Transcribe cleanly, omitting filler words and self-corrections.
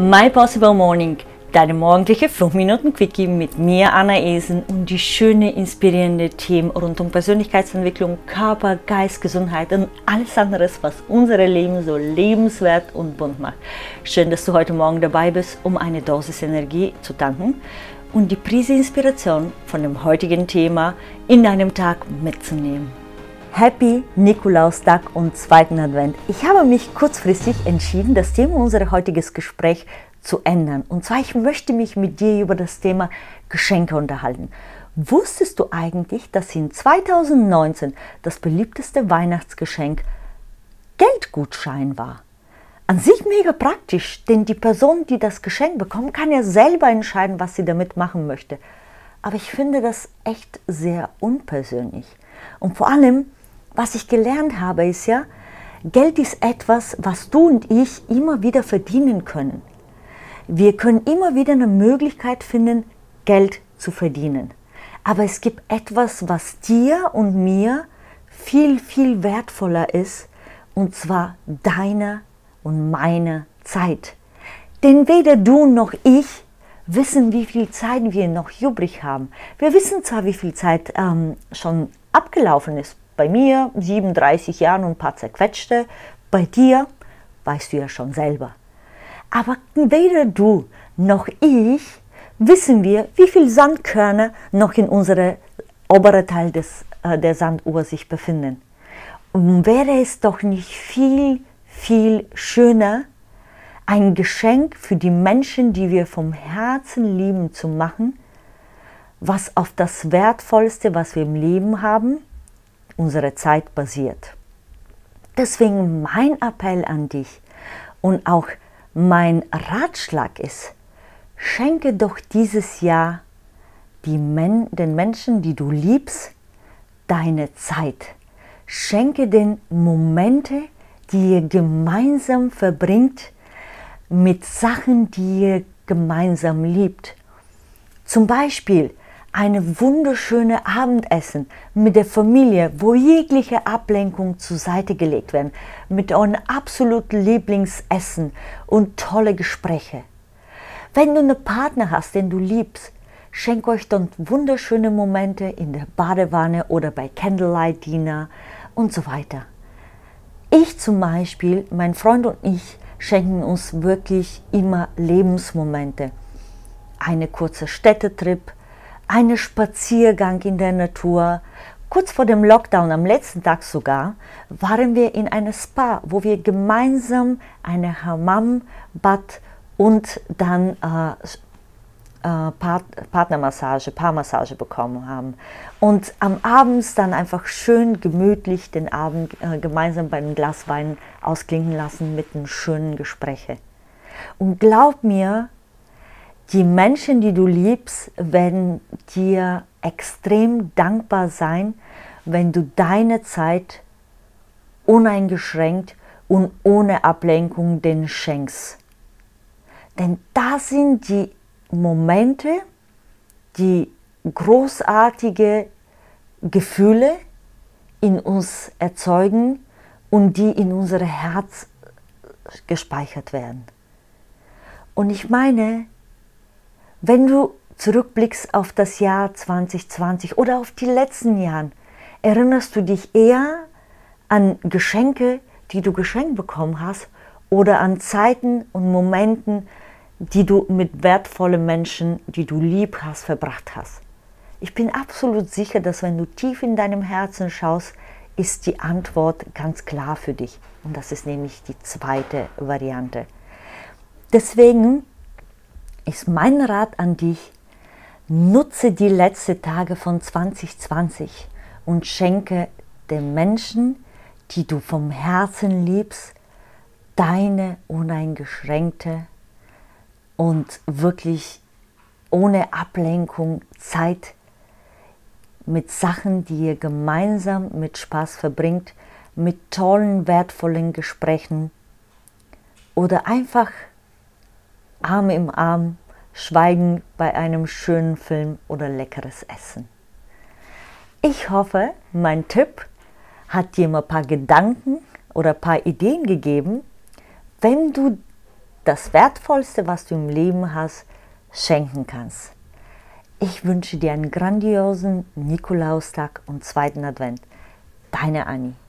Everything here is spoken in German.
My Possible Morning, deine morgendliche 5 Minuten Quickie mit mir, Anna Esen, und die schöne, inspirierende Themen rund um Persönlichkeitsentwicklung, Körper, Geist, Gesundheit und alles andere, was unser Leben so lebenswert und bunt macht. Schön, dass du heute Morgen dabei bist, um eine Dosis Energie zu tanken und die Prise Inspiration von dem heutigen Thema in deinem Tag mitzunehmen. Happy Nikolaustag und zweiten Advent. Ich habe mich kurzfristig entschieden, das Thema unseres heutigen Gesprächs zu ändern. Und zwar, ich möchte mich mit dir über das Thema Geschenke unterhalten. Wusstest du eigentlich, dass in 2019 das beliebteste Weihnachtsgeschenk Geldgutschein war? An sich mega praktisch, denn die Person, die das Geschenk bekommt, kann ja selber entscheiden, was sie damit machen möchte. Aber ich finde das echt sehr unpersönlich. Und vor allem, was ich gelernt habe, ist ja, Geld ist etwas, was du und ich immer wieder verdienen können. Wir können immer wieder eine Möglichkeit finden, Geld zu verdienen. Aber es gibt etwas, was dir und mir viel, viel wertvoller ist, und zwar deine und meine Zeit. Denn weder du noch ich wissen, wie viel Zeit wir noch übrig haben. Wir wissen zwar, wie viel Zeit schon abgelaufen ist. Bei mir 37 Jahren und ein paar zerquetschte. Bei dir weißt du ja schon selber. Aber weder du noch ich wissen wir, wie viel Sandkörner noch in unserem oberen Teil der Sanduhr sich befinden. Und wäre es doch nicht viel, viel schöner, ein Geschenk für die Menschen, die wir vom Herzen lieben, zu machen, was auf das Wertvollste, was wir im Leben haben, unsere Zeit basiert. Deswegen mein Appell an dich und auch mein Ratschlag ist, schenke doch dieses Jahr den Menschen, die du liebst, deine Zeit. Schenke den Momente, die ihr gemeinsam verbringt, mit Sachen, die ihr gemeinsam liebt. Zum Beispiel eine wunderschöne Abendessen mit der Familie, wo jegliche Ablenkung zur Seite gelegt werden, mit eurem absoluten Lieblingsessen und tolle Gespräche. Wenn du einen Partner hast, den du liebst, schenk euch dann wunderschöne Momente in der Badewanne oder bei Candlelight Dinner und so weiter. Ich zum Beispiel, mein Freund und ich, schenken uns wirklich immer Lebensmomente. Eine kurze Städtetrip, einen Spaziergang in der Natur. Kurz vor dem Lockdown, am letzten Tag sogar, waren wir in einem Spa, wo wir gemeinsam eine Hammam-Bad und dann Paarmassage bekommen haben. Und am Abend dann einfach schön gemütlich den Abend gemeinsam bei einem Glas Wein ausklingen lassen mit einem schönen Gespräche. Und glaub mir, die Menschen, die du liebst, werden dir extrem dankbar sein, wenn du deine Zeit uneingeschränkt und ohne Ablenkung denen schenkst. Denn das sind die Momente, die großartige Gefühle in uns erzeugen und die in unser Herz gespeichert werden. Und ich meine, wenn du zurückblickst auf das Jahr 2020 oder auf die letzten Jahre, erinnerst du dich eher an Geschenke, die du geschenkt bekommen hast, oder an Zeiten und Momenten, die du mit wertvollen Menschen, die du lieb hast, verbracht hast? Ich bin absolut sicher, dass wenn du tief in deinem Herzen schaust, ist die Antwort ganz klar für dich. Und das ist nämlich die zweite Variante. Deswegen ist mein Rat an dich, nutze die letzten Tage von 2020 und schenke den Menschen, die du vom Herzen liebst, deine uneingeschränkte und wirklich ohne Ablenkung Zeit mit Sachen, die ihr gemeinsam mit Spaß verbringt, mit tollen, wertvollen Gesprächen oder einfach Arm im Arm, schweigend bei einem schönen Film oder leckeres Essen. Ich hoffe, mein Tipp hat dir mal ein paar Gedanken oder ein paar Ideen gegeben. Wenn du das Wertvollste, was du im Leben hast, schenken kannst. Ich wünsche dir einen grandiosen Nikolaustag und zweiten Advent. Deine Anni.